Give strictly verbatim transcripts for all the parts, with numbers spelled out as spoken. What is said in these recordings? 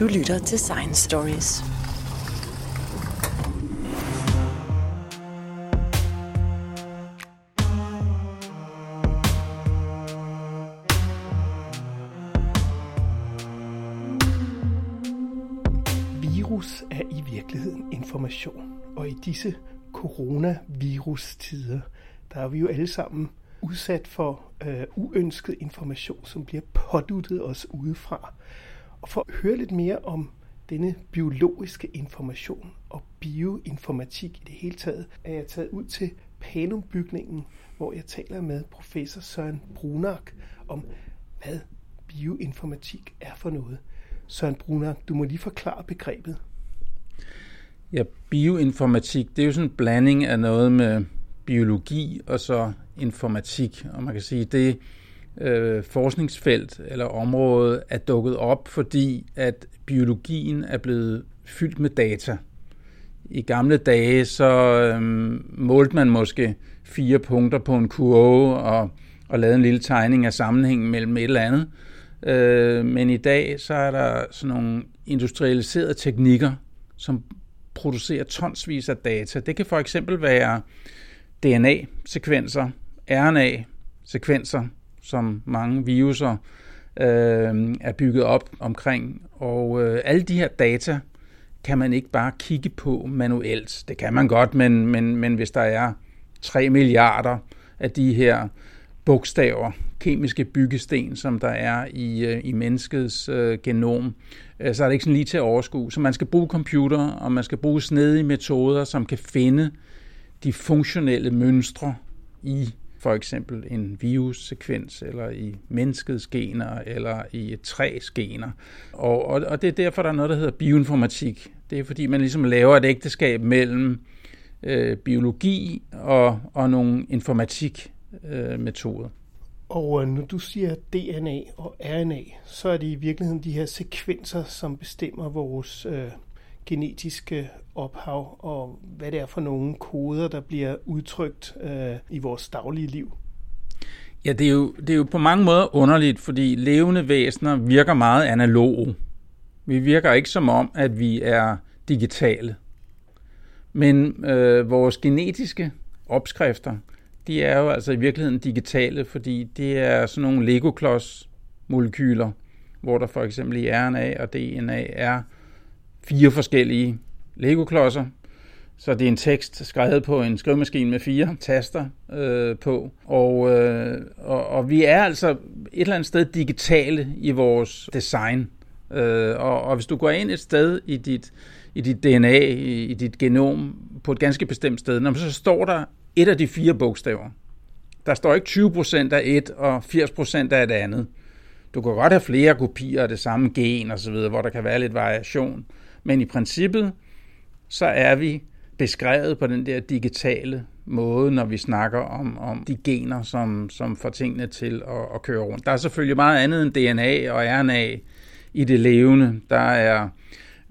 Du lytter til Science Stories. Virus er i virkeligheden information, og i disse coronavirus-tider, der er vi jo alle sammen udsat for øh, uønsket information, som bliver påduttet os udefra. Og for at høre lidt mere om denne biologiske information og bioinformatik i det hele taget, er jeg taget ud til Panum-bygningen, hvor jeg taler med professor Søren Brunak om, hvad bioinformatik er for noget. Søren Brunak, du må lige forklare begrebet. Ja, bioinformatik, det er jo sådan en blanding af noget med biologi og så informatik. Og man kan sige, det øh, forskningsfelt eller område er dukket op, fordi at biologien er blevet fyldt med data. I gamle dage så øh, målte man måske fire punkter på en kurve og, og lavede en lille tegning af sammenhængen mellem et eller andet. Øh, men i dag så er der sådan nogle industrialiserede teknikker, som producerer tonsvis af data. Det kan for eksempel være D N A-sekvenser, R N A-sekvenser, som mange viruser øh, er bygget op omkring. Og øh, alle de her data kan man ikke bare kigge på manuelt. Det kan man godt, men, men, men hvis der er tre milliarder af de her bogstaver, kemiske byggesten, som der er i, i menneskets øh, genom, øh, så er det ikke sådan lige til at overskue. Så man skal bruge computer, og man skal bruge snedige metoder, som kan finde de funktionelle mønstre i for eksempel en virussekvens, eller i menneskets gener, eller i et træs gener. Og, og, og det er derfor, der er noget, der hedder bioinformatik. Det er fordi, man ligesom laver et ægteskab mellem øh, biologi og, og nogle informatikmetoder. Øh, og når du siger D N A og R N A, så er det i virkeligheden de her sekvenser, som bestemmer vores øh genetiske ophav, og hvad det er for nogle koder, der bliver udtrykt øh, i vores daglige liv. Ja, det er, jo, det er jo på mange måder underligt, fordi levende væsener virker meget analoge. Vi virker ikke som om, at vi er digitale. Men øh, vores genetiske opskrifter, de er jo altså i virkeligheden digitale, fordi det er sådan nogle legoklods-molekyler, hvor der for eksempel i R N A og D N A er fire forskellige legoklodser, så det er en tekst skrevet på en skrivemaskine med fire taster øh, på, og, øh, og, og vi er altså et eller andet sted digitale i vores design, øh, og, og hvis du går ind et sted i dit, i dit D N A, i, i dit genom, på et ganske bestemt sted, så står der et af de fire bogstaver. Der står ikke tyve procent af et og firs procent af et andet. Du kan godt have flere kopier af det samme gen osv., hvor der kan være lidt variation. Men i princippet, så er vi beskrevet på den der digitale måde, når vi snakker om, om de gener, som, som får tingene til at, at køre rundt. Der er selvfølgelig meget andet end D N A og R N A i det levende. Der er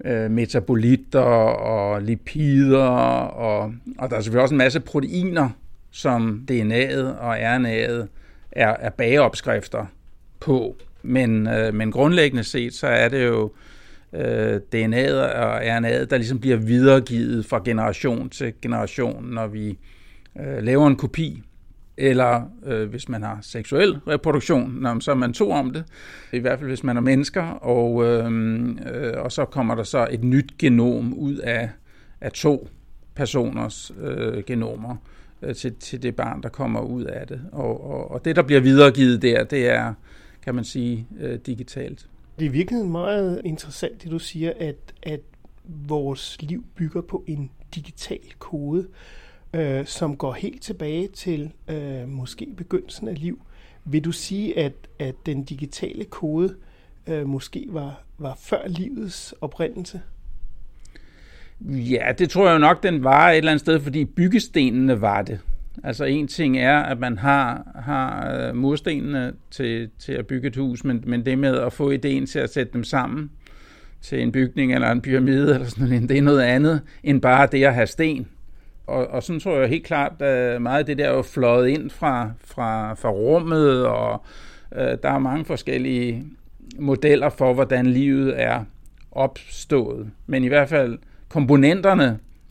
øh, metabolitter og lipider, og, og der er selvfølgelig også en masse proteiner, som D N A'et og R N A'et er, er bageopskrifter på. Men, øh, men grundlæggende set, så er det jo D N A'et og R N A'et, der ligesom bliver videregivet fra generation til generation, når vi øh, laver en kopi, eller øh, hvis man har seksuel reproduktion, så er man to om det, i hvert fald hvis man er mennesker, og, øh, øh, og så kommer der så et nyt genom ud af, af to personers øh, genomer øh, til, til det barn, der kommer ud af det. Og, og, og det, der bliver videregivet der, det er, kan man sige, øh, digitalt. Det er virkelig meget interessant, det du siger, at, at vores liv bygger på en digital kode, øh, som går helt tilbage til øh, måske begyndelsen af liv. Vil du sige, at, at den digitale kode øh, måske var, var før livets oprindelse? Ja, det tror jeg nok, den var et eller andet sted, fordi byggestenene var det. Altså en ting er, at man har, har murstenene til, til at bygge et hus, men, men det med at få ideen til at sætte dem sammen til en bygning eller en pyramide, eller sådan noget, det er noget andet end bare det at have sten. Og, og sådan tror jeg helt klart, at meget af det der er jo fløjet ind fra, fra, fra rummet, og øh, der er mange forskellige modeller for, hvordan livet er opstået, men i hvert fald komponenterne,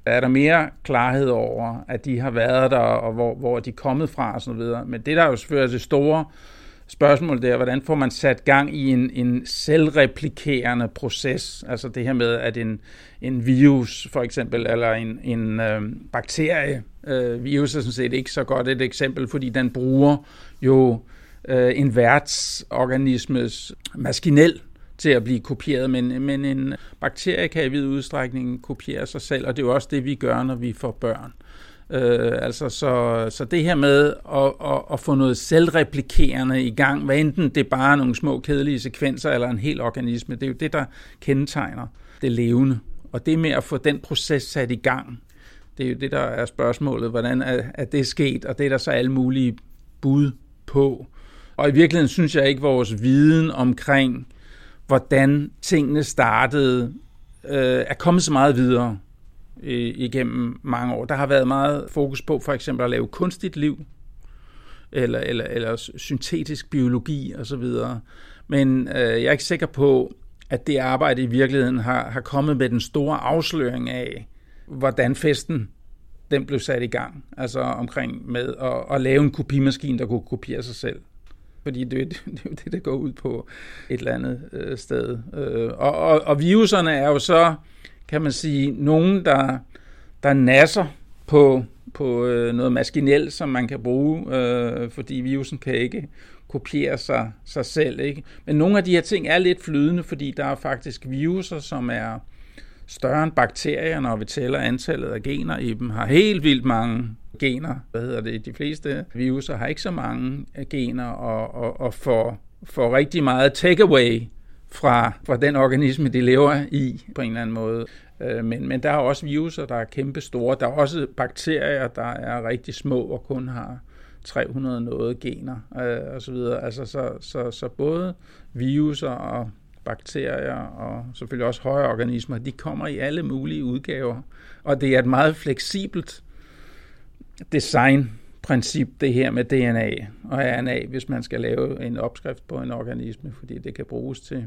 der er der mere klarhed over, at de har været der, og hvor, hvor de er kommet fra og sådan videre. Men det der er jo selvfølgelig det store spørgsmål der, hvordan får man sat gang i en, en selvreplikerende proces? Altså det her med, at en, en virus for eksempel, eller en, en øh, bakterie, øh, virus er sådan set ikke så godt et eksempel, fordi den bruger jo øh, en værtsorganismes maskinel til at blive kopieret, men, men en bakterie kan i vid udstrækning kopiere sig selv, og det er jo også det, vi gør, når vi får børn. Øh, altså, så, så det her med at, at, at få noget selvreplikerende i gang, hvad enten det er bare nogle små kedelige sekvenser eller en hel organisme, det er jo det, der kendetegner det levende. Og det med at få den proces sat i gang, det er jo det, der er spørgsmålet, hvordan er, er det sket, og det er der så alle mulige bud på. Og i virkeligheden synes jeg ikke, vores viden omkring hvordan tingene startede, øh, er kommet så meget videre øh, igennem mange år. Der har været meget fokus på for eksempel at lave kunstigt liv, eller, eller, eller syntetisk biologi osv. Men øh, jeg er ikke sikker på, at det arbejde i virkeligheden har, har kommet med den store afsløring af, hvordan festen den blev sat i gang. Altså omkring med at, at lave en kopimaskine, der kunne kopiere sig selv. Fordi det er, det er jo det, der går ud på et eller andet øh, sted. Øh, og, og, og viruserne er jo så, kan man sige, nogen, der, der nasser på, på øh, noget maskinelt, som man kan bruge, øh, fordi virusen kan ikke kopiere sig, sig selv. Ikke? Men nogle af de her ting er lidt flydende, fordi der er faktisk viruser, som er større end bakterier, når vi tæller antallet af gener i dem, har helt vildt mange gener. Hvad hedder det? De fleste viruser har ikke så mange gener og, og, og får, får rigtig meget takeaway fra, fra den organisme, de lever i på en eller anden måde. Men, men der er også viruser, der er kæmpe store. Der er også bakterier, der er rigtig små og kun har tre hundrede noget gener øh, og så videre. Altså, så, så, så både viruser og bakterier og selvfølgelig også højere organismer, de kommer i alle mulige udgaver. Og det er et meget fleksibelt designprincip, det her med D N A og R N A, hvis man skal lave en opskrift på en organisme, fordi det kan bruges til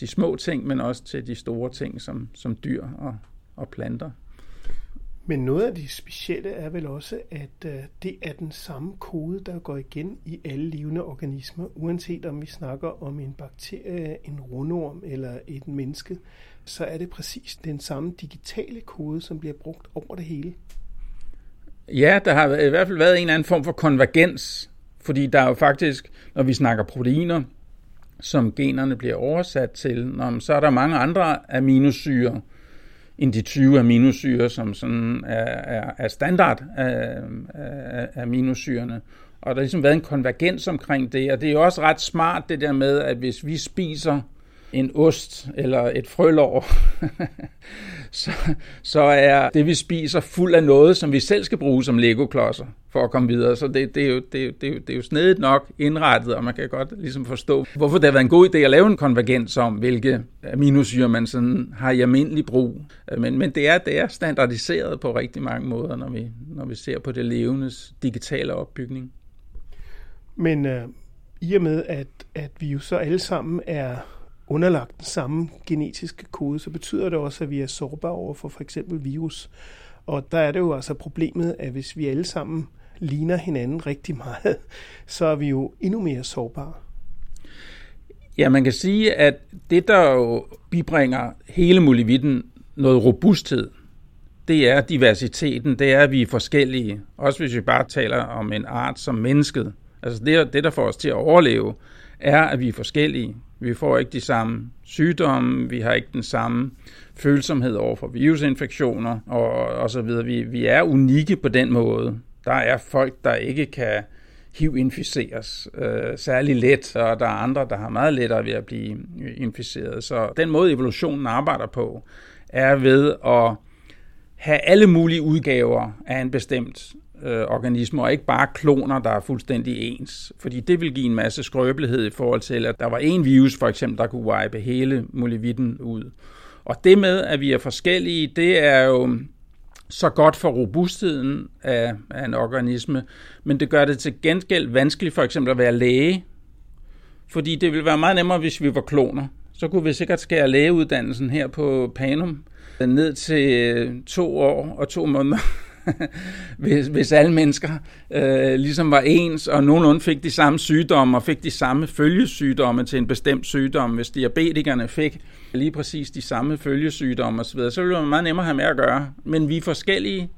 de små ting, men også til de store ting som, som dyr og, og planter. Men noget af det specielle er vel også, at det er den samme kode, der går igen i alle levende organismer, uanset om vi snakker om en bakterie, en rundorm eller et menneske, så er det præcis den samme digitale kode, som bliver brugt over det hele. Ja, der har i hvert fald været en eller anden form for konvergens, fordi der er jo faktisk, når vi snakker proteiner, som generne bliver oversat til, så er der mange andre aminosyrer, end de tyve aminosyrer, som sådan er, er, er standard af, af aminosyrene. Og der har ligesom været en konvergens omkring det, og det er jo også ret smart det der med, at hvis vi spiser en ost eller et frølår, så, så er det, vi spiser, fuld af noget, som vi selv skal bruge som legoklodser for at komme videre. Så det, det, er, jo, det, det, det er jo snedigt nok indrettet, og man kan godt ligesom forstå, hvorfor det har været en god idé at lave en konvergens om, hvilke aminosyrer man sådan har i almindelig brug. Men, men det, er, det er standardiseret på rigtig mange måder, når vi, når vi ser på det levendes digitale opbygning. Men øh, i og med, at, at vi jo så alle sammen er underlagt den samme genetiske kode, så betyder det også, at vi er sårbare over for for eksempel virus. Og der er det jo altså problemet, at hvis vi alle sammen ligner hinanden rigtig meget, så er vi jo endnu mere sårbare. Ja, man kan sige, at det, der jo bibringer hele muligheden noget robusthed, det er diversiteten, det er, at vi er forskellige. Også hvis vi bare taler om en art som mennesket. Altså det, det der får os til at overleve, er, at vi er forskellige. Vi får ikke de samme sygdomme, vi har ikke den samme følsomhed over for virusinfektioner og, og så videre. Vi, vi er unikke på den måde. Der er folk, der ikke kan H I V-inficeres øh, særlig let, og der er andre, der har meget lettere ved at blive inficeret. Så den måde, evolutionen arbejder på, er ved at have alle mulige udgaver af en bestemt organismer, og ikke bare kloner, der er fuldstændig ens. Fordi det vil give en masse skrøbelighed i forhold til, at der var en virus, for eksempel, der kunne wipe hele molevitten ud. Og det med, at vi er forskellige, det er jo så godt for robustheden af, af en organisme, men det gør det til gengæld vanskeligt for eksempel at være læge, fordi det ville være meget nemmere, hvis vi var kloner. så kunne vi sikkert skære lægeuddannelsen her på Panum ned til to år og to måneder, hvis, hvis alle mennesker øh, ligesom var ens, og nogenlunde fik de samme sygdomme, og fik de samme følgesygdomme til en bestemt sygdom. Hvis diabetikerne fik lige præcis de samme følgesygdomme osv., så ville det være meget nemmere at have med at gøre. Men vi er forskellige,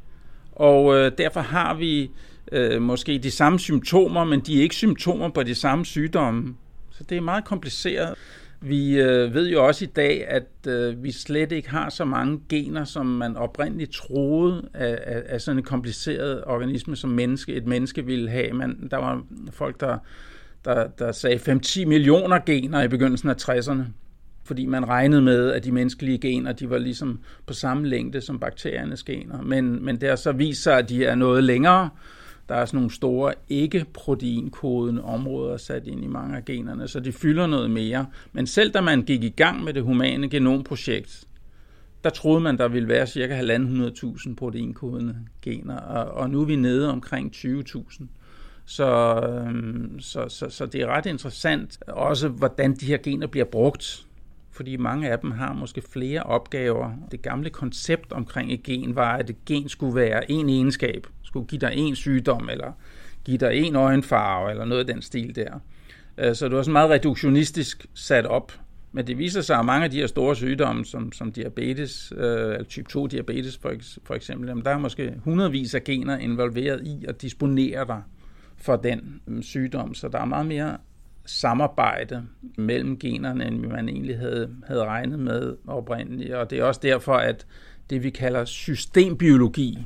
og øh, derfor har vi øh, måske de samme symptomer, men de er ikke symptomer på de samme sygdomme. Så det er meget kompliceret. Vi øh, ved jo også i dag, at øh, vi slet ikke har så mange gener, som man oprindeligt troede af, af, af sådan en kompliceret organisme, som menneske, et menneske ville have. Man, der var folk, der, der, der sagde fem til ti millioner gener i begyndelsen af tresserne, fordi man regnede med, at de menneskelige gener, de var ligesom på samme længde som bakteriernes gener. Men, men det har så vist sig, at de er noget længere. Der er sådan nogle store ikke-proteinkodende områder sat ind i mange af generne, så de fylder noget mere. Men selv da man gik i gang med det humane genomprojekt, der troede man, der ville være cirka halvanden hundrede tusind proteinkodende gener, og nu er vi nede omkring tyve tusind. Så, så, så, så det er ret interessant også, hvordan de her gener bliver brugt, fordi mange af dem har måske flere opgaver. Det gamle koncept omkring et gen var, at et gen skulle være en egenskab, skulle give dig en sygdom, eller give dig en øjenfarve, eller noget af den stil der. Så det var sådan meget reduktionistisk sat op. Men det viser sig, at mange af de her store sygdomme, som, som diabetes, øh, type to diabetes for, for eksempel, jamen der er måske hundredvis af gener involveret i at disponere dig for den øh, sygdom. Så der er meget mere samarbejde mellem generne, end man egentlig havde, havde regnet med oprindeligt. Og det er også derfor, at det vi kalder systembiologi,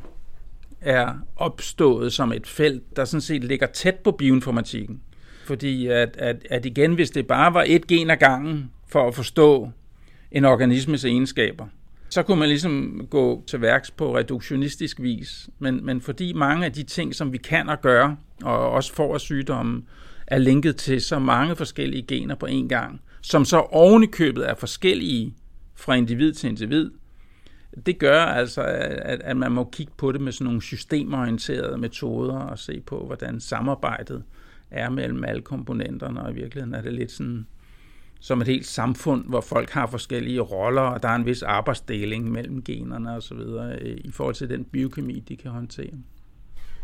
er opstået som et felt, der sådan set ligger tæt på bioinformatikken. Fordi at, at, at igen, hvis det bare var et gen ad gangen for at forstå en organismes egenskaber, så kunne man ligesom gå til værks på reduktionistisk vis. Men, men fordi mange af de ting, som vi kan og gøre, og også får af sygdomme, er linket til så mange forskellige gener på en gang, som så ovenikøbet er forskellige fra individ til individ, det gør altså, at, at man må kigge på det med sådan nogle systemorienterede metoder og se på, hvordan samarbejdet er mellem alle komponenterne, og i virkeligheden er det lidt sådan som et helt samfund, hvor folk har forskellige roller, og der er en vis arbejdsdeling mellem generne og så videre i forhold til den biokemi, de kan håndtere.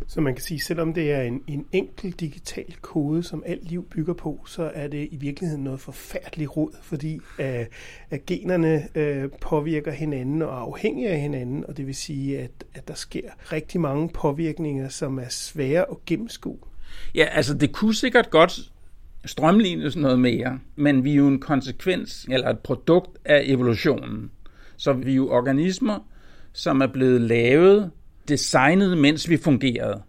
Så man kan sige, selvom det er en, en enkel digital kode, som alt liv bygger på, så er det i virkeligheden noget forfærdeligt rod, fordi øh, at generne øh, påvirker hinanden og er afhængige af hinanden, og det vil sige, at, at der sker rigtig mange påvirkninger, som er svære at gennemskue. Ja, altså det kunne sikkert godt strømlignes noget mere, men vi er jo en konsekvens eller et produkt af evolutionen. Så vi er jo organismer, som er blevet lavet, designet, mens vi fungerede.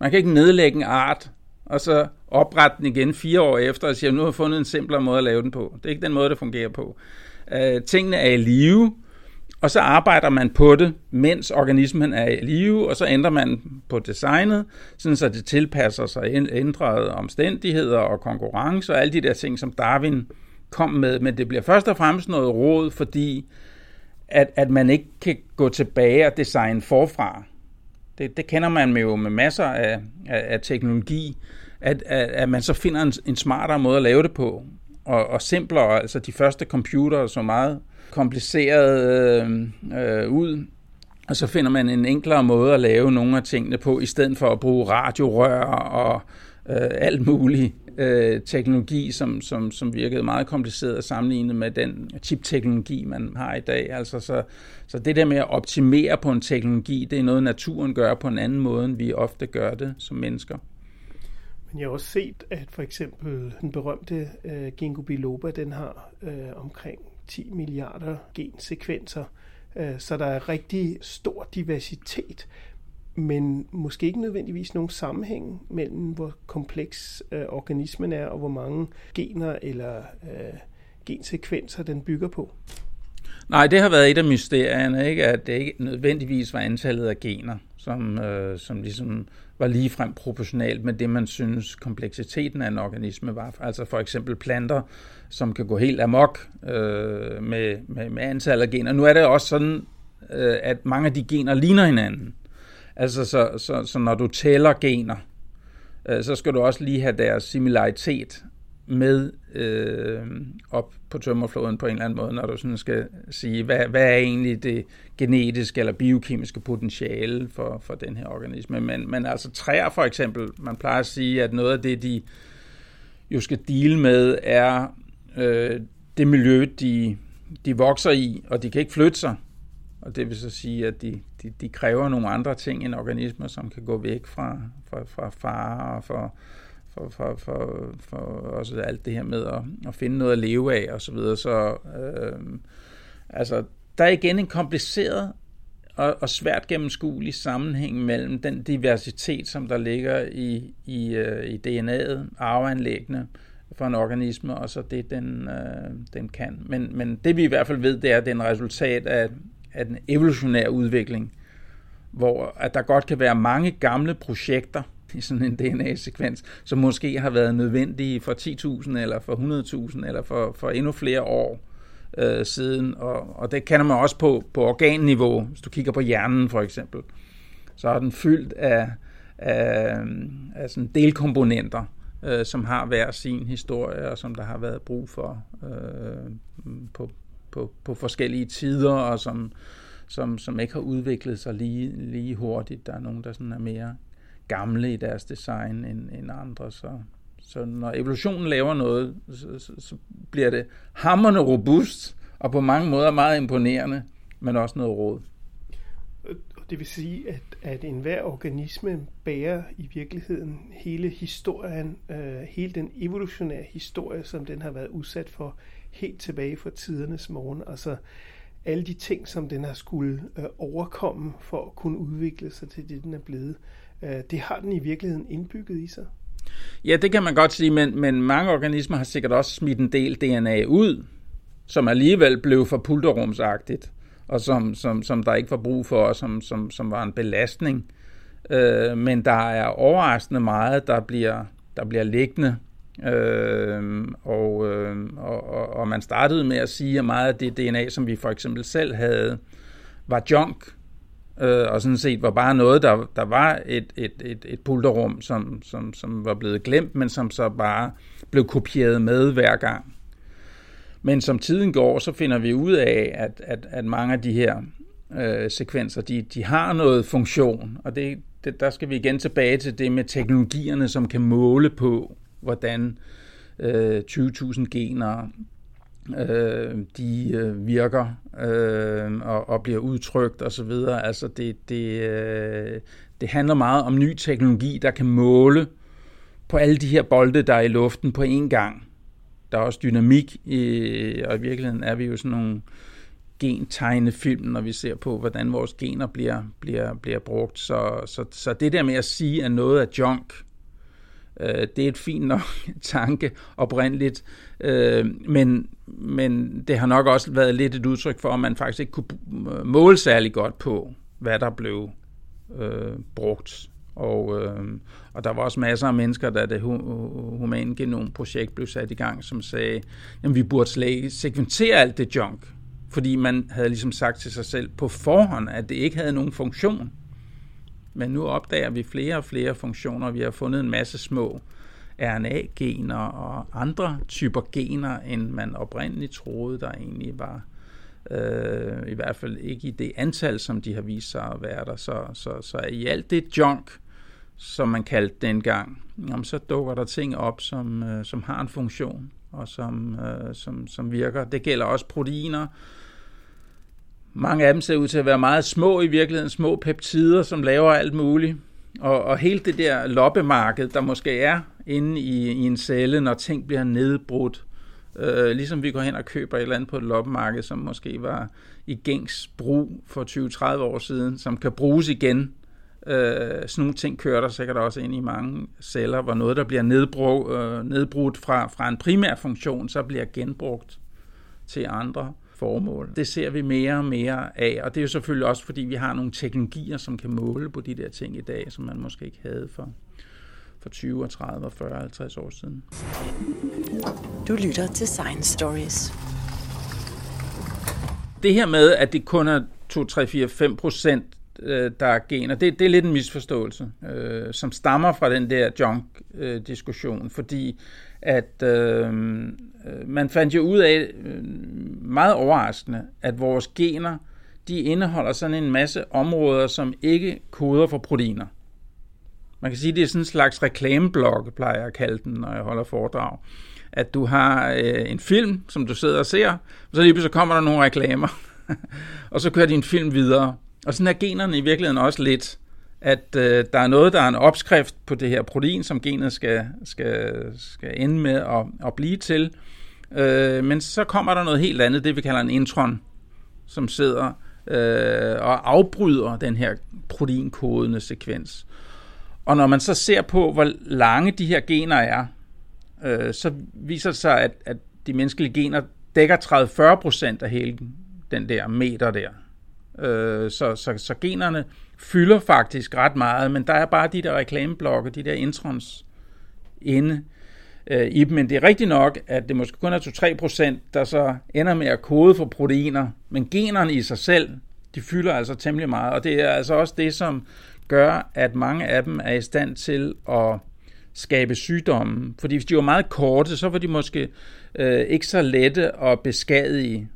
Man kan ikke nedlægge en art, og så oprette den igen fire år efter, og sige, nu har jeg fundet en simplere måde at lave den på. Det er ikke den måde, det fungerer på. Øh, tingene er i live, og så arbejder man på det, mens organismen er i live, og så ændrer man på designet, sådan så det tilpasser sig ændrede omstændigheder og konkurrence, og alle de der ting, som Darwin kom med. Men det bliver først og fremmest noget rod, fordi At, at man ikke kan gå tilbage og designe forfra. Det, det kender man jo med masser af, af, af teknologi, at, at, at man så finder en, en smartere måde at lave det på, og, og simplere. Altså de første computere så meget komplicerede øh, øh, ud, og så finder man en enklere måde at lave nogle af tingene på, i stedet for at bruge radiorør og øh, alt muligt øh, teknologi, som, som, som virkede meget kompliceret at sammenligne med den chipteknologi, man har i dag. Altså, så, så det der med at optimere på en teknologi, det er noget, naturen gør på en anden måde, end vi ofte gør det som mennesker. Men jeg har også set, at for eksempel den berømte øh, ginkgo biloba, den har øh, omkring ti milliarder gensekvenser, så der er rigtig stor diversitet, men måske ikke nødvendigvis nogen sammenhæng mellem, hvor kompleks øh, organismen er, og hvor mange gener eller øh, gensekvenser den bygger på. Nej, det har været et af mysterierne, ikke? At det ikke nødvendigvis var antallet af gener, som, øh, som ligesom var ligefrem proportionalt med det, man synes kompleksiteten af en organisme var. Altså for eksempel planter, som kan gå helt amok øh, med, med, med antallet af gener. Nu er det også sådan, øh, at mange af de gener ligner hinanden. Altså så, så, så når du tæller gener, øh, så skal du også lige have deres similaritet med øh, op på tømmerflåden på en eller anden måde, når du sådan skal sige, hvad, hvad er egentlig det genetiske eller biokemiske potentiale for, for den her organisme. Men, men altså træer for eksempel, man plejer at sige, at noget af det, de jo skal deale med, er øh, det miljø, de, de vokser i, og de kan ikke flytte sig. Og det vil så sige, at de, de, de kræver nogle andre ting end organismer, som kan gå væk fra, fra, fra fare og fra For, for, for, for også alt det her med at, at finde noget at leve af og så videre, så øh, altså der er igen en kompliceret og, og svært gennemskuelig sammenhæng mellem den diversitet, som der ligger i, i, i D N A'et, arveanlæggene for en organisme, og så det den, øh, den kan. Men, men det vi i hvert fald ved, det er, at det er en resultat af, af den evolutionære udvikling, hvor at der godt kan være mange gamle projekter i sådan en D N A-sekvens, som måske har været nødvendige for ti tusind eller for hundrede tusind eller for, for endnu flere år øh, siden. Og, og det kender man også på, på organniveau. Hvis du kigger på hjernen for eksempel, så er den fyldt af, af, af sådan delkomponenter, øh, som har hver sin historie, og som der har været brug for øh, på, på, på forskellige tider, og som, som, som ikke har udviklet sig lige, lige hurtigt. Der er nogen, der sådan er mere gamle i deres design end, end andre. Så, så når evolutionen laver noget, så, så, så bliver det hamrende robust, og på mange måder meget imponerende, men også noget rod. Det vil sige, at, at enhver organisme bærer i virkeligheden hele historien, øh, hele den evolutionære historie, som den har været udsat for helt tilbage fra tidernes morgen. Altså alle de ting, som den har skulle øh, overkomme for at kunne udvikle sig til det, den er blevet. Det har den i virkeligheden indbygget i sig. Ja, det kan man godt sige, men, men mange organismer har sikkert også smidt en del D N A ud, som alligevel blev for pulterumsagtigt, og som, som, som der ikke var brug for, og som, som, som var en belastning. Øh, men der er overraskende meget, der bliver, der bliver liggende. Øh, og, øh, og, og man startede med at sige, at meget af det D N A, som vi for eksempel selv havde, var junk, og sådan set var bare noget, der, der var et, et, et, et pulterrum, som, som, som var blevet glemt, men som så bare blev kopieret med hver gang. Men som tiden går, så finder vi ud af, at, at, at mange af de her øh, sekvenser, de, de har noget funktion, og det, det, der skal vi igen tilbage til det med teknologierne, som kan måle på, hvordan øh, tyve tusind gener Øh, de øh, virker øh, og, og bliver udtrykt og så videre. Altså det, det, øh, det handler meget om ny teknologi, der kan måle på alle de her bolde, der er i luften på én gang. Der er også dynamik, øh, og i virkeligheden er vi jo sådan nogle gentegnefilm, når vi ser på, hvordan vores gener bliver, bliver, bliver brugt. Så, så, så det der med at sige, at noget er junk, det er et fint nok tanke oprindeligt, men, men det har nok også været lidt et udtryk for, at man faktisk ikke kunne måle særlig godt på, hvad der blev øh, brugt. Og, øh, og der var også masser af mennesker, da det humane genomprojekt blev sat i gang, som sagde, at vi burde slet sekventere alt det junk, fordi man havde ligesom sagt til sig selv på forhånd, at det ikke havde nogen funktion. Men nu opdager vi flere og flere funktioner. Vi har fundet en masse små R N A-gener og andre typer gener, end man oprindeligt troede, der egentlig var. Øh, I hvert fald ikke i det antal, som de har vist sig at være der. Så, så, så i alt det junk, som man kaldte dengang, jamen, så dukker der ting op, som, som har en funktion og som, som, som virker. Det gælder også proteiner. Mange af dem ser ud til at være meget små i virkeligheden, små peptider, som laver alt muligt. Og, og hele det der loppemarked, der måske er inde i, i en celle, når ting bliver nedbrudt. Øh, ligesom vi går hen og køber et eller andet på et loppemarked, som måske var i gængs brug for tyve til tredive år siden, som kan bruges igen. Øh, sådan nogle ting kører der sikkert også ind i mange celler, hvor noget, der bliver nedbrudt, øh, nedbrudt fra, fra en primær funktion, så bliver genbrugt til andre formål. Det ser vi mere og mere af, og det er jo selvfølgelig også, fordi vi har nogle teknologier, som kan måle på de der ting i dag, som man måske ikke havde for, for tyve, tredive, og fyrre, halvtreds år siden. Du lytter til Science Stories. Det her med, at det kun er to, tre, fire, fem procent, der er gener, det, det er lidt en misforståelse, øh, som stammer fra den der junk-diskussion, øh, fordi at øh, man fandt jo ud af, meget overraskende, at vores gener, de indeholder sådan en masse områder, som ikke koder for proteiner. Man kan sige, at det er sådan en slags reklameblok, plejer jeg at kalde den, når jeg holder foredrag. At du har øh, en film, som du sidder og ser, og så lige pludselig kommer der nogle reklamer, og så kører din film videre. Og sådan er generne i virkeligheden også lidt, at øh, der er noget, der er en opskrift på det her protein, som genet skal, skal, skal ende med at, at blive til. Øh, men så kommer der noget helt andet, det vi kalder en intron, som sidder øh, og afbryder den her proteinkodende sekvens. Og når man så ser på, hvor lange de her gener er, øh, så viser det sig, at, at de menneskelige gener dækker tredive til fyrre procent af hele den der meter der. Øh, så, så, så generne fylder faktisk ret meget, men der er bare de der reklameblokke, de der introns inde øh, i dem. Men det er rigtigt nok, at det måske kun er to til tre procent, der så ender med at kode for proteiner, men generne i sig selv, de fylder altså temmelig meget, og det er altså også det, som gør, at mange af dem er i stand til at skabe sygdomme. Fordi hvis de var meget korte, så var de måske øh, ikke så lette at beskadige.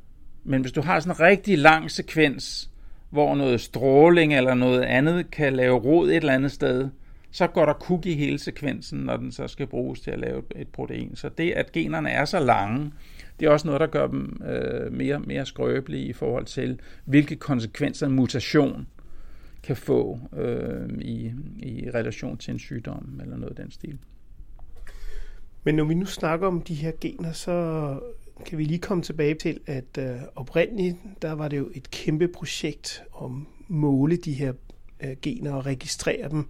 Men hvis du har sådan en rigtig lang sekvens, hvor noget stråling eller noget andet kan lave rod et eller andet sted, så går der kug i hele sekvensen, når den så skal bruges til at lave et protein. Så det, at generne er så lange, det er også noget, der gør dem øh, mere, mere skrøbelige i forhold til, hvilke konsekvenser en mutation kan få øh, i, i relation til en sygdom eller noget af den stil. Men når vi nu snakker om de her gener, så kan vi lige komme tilbage til, at øh, oprindeligt, der var det jo et kæmpe projekt om at måle de her øh, gener og registrere dem.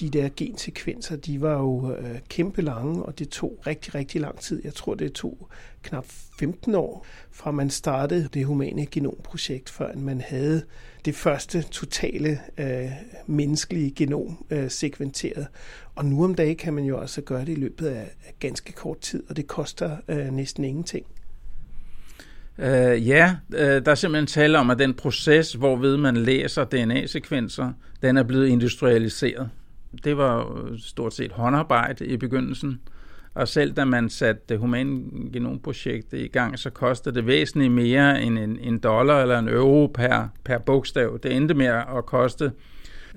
De der gensekvenser, de var jo øh, kæmpe lange, og det tog rigtig, rigtig lang tid. Jeg tror, det tog knap femten år, fra man startede det humane genomprojekt, før man havde det første totale øh, menneskelige genom øh, sekventeret. Og nu om dagen kan man jo også gøre det i løbet af ganske kort tid, og det koster øh, næsten ingenting. Uh, ja, uh, der er simpelthen tale om, at den proces, hvorved man læser D N A-sekvenser, den er blevet industrialiseret. Det var stort set håndarbejde i begyndelsen, og selv da man satte det humane genomprojekt i gang, så kostede det væsentligt mere end en, en dollar eller en euro per, per bogstav. Det endte med at koste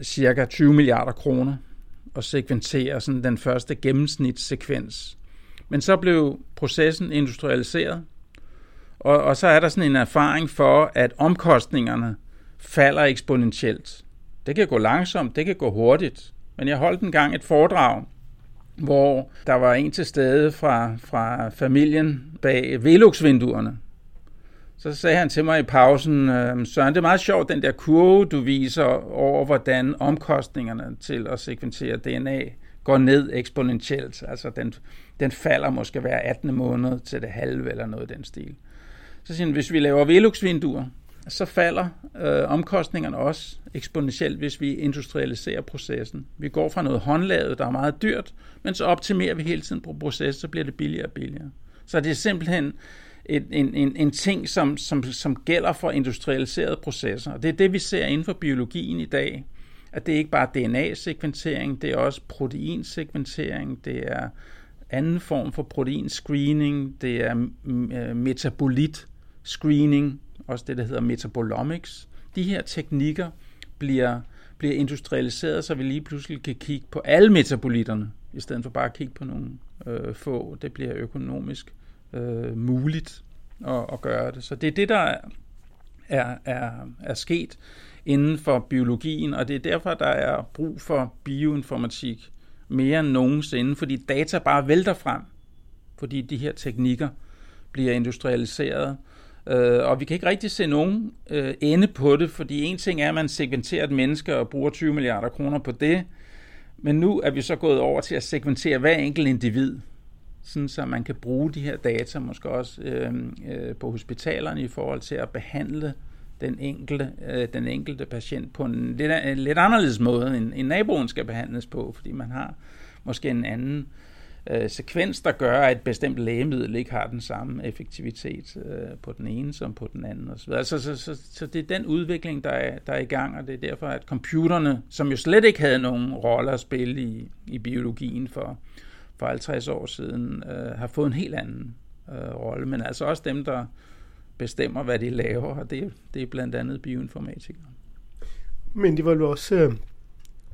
ca. tyve milliarder kroner at sekventere sådan den første gennemsnitssekvens. Men så blev processen industrialiseret, Og, og så er der sådan en erfaring for, at omkostningerne falder eksponentielt. Det kan gå langsomt, det kan gå hurtigt. Men jeg holdt engang et foredrag, hvor der var en til stede fra, fra familien bag Velux-vinduerne. Så sagde han til mig i pausen, Søren, det er meget sjovt, den der kurve, du viser over, hvordan omkostningerne til at sekventere D N A går ned eksponentielt. Altså den, den falder måske hver attende måned til det halve eller noget i den stil. Så siger han, hvis vi laver Velux-vinduer, så falder øh, omkostningerne også eksponentielt, hvis vi industrialiserer processen. Vi går fra noget håndlavet, der er meget dyrt, men så optimerer vi hele tiden på processen, så bliver det billigere og billigere. Så det er simpelthen en, en, en, en ting, som, som, som gælder for industrialiserede processer. Og det er det, vi ser inden for biologien i dag, at det er ikke bare D N A-sekventering, det er også proteinsekventering, det er anden form for proteinscreening, det er metabolit-screening, også det, der hedder metabolomics. De her teknikker bliver, bliver industrialiseret, så vi lige pludselig kan kigge på alle metabolitterne, i stedet for bare at kigge på nogle øh, få. Det bliver økonomisk øh, muligt at, at gøre det. Så det er det, der er, er, er sket inden for biologien, og det er derfor, der er brug for bioinformatik mere end nogensinde, fordi data bare vælter frem, fordi de her teknikker bliver industrialiseret, og vi kan ikke rigtig se nogen ende på det, fordi en ting er, at man sekventerer et menneske og bruger tyve milliarder kroner på det, men nu er vi så gået over til at sekventere hver enkelt individ, sådan så man kan bruge de her data, måske også på hospitalerne i forhold til at behandle den enkelte, øh, den enkelte patient på en lidt, en lidt anderledes måde, end, end naboen skal behandles på, fordi man har måske en anden øh, sekvens, der gør, at et bestemt lægemiddel ikke har den samme effektivitet øh, på den ene som på den anden osv. Altså, så, så, så, så det er den udvikling, der er, der er i gang, og det er derfor, at computerne, som jo slet ikke havde nogen rolle at spille i, i biologien for, for halvtreds år siden, øh, har fået en helt anden øh, rolle, men altså også dem, der bestemmer, hvad de laver, og det, det er blandt andet bioinformatikere. Men det var jo også øh,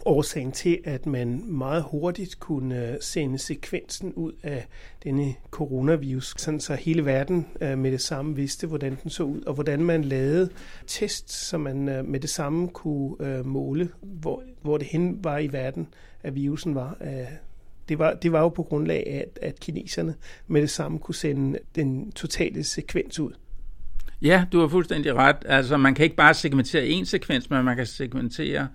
årsagen til, at man meget hurtigt kunne sende sekvensen ud af denne coronavirus, sådan så hele verden øh, med det samme vidste, hvordan den så ud, og hvordan man lavede tests, så man øh, med det samme kunne øh, måle, hvor, hvor det hen var i verden, at virusen var. Øh, Det var, det var jo på grundlag af, at, at kineserne med det samme kunne sende den totale sekvens ud. Ja, du har fuldstændig ret. Altså, man kan ikke bare segmentere én sekvens, men man kan segmentere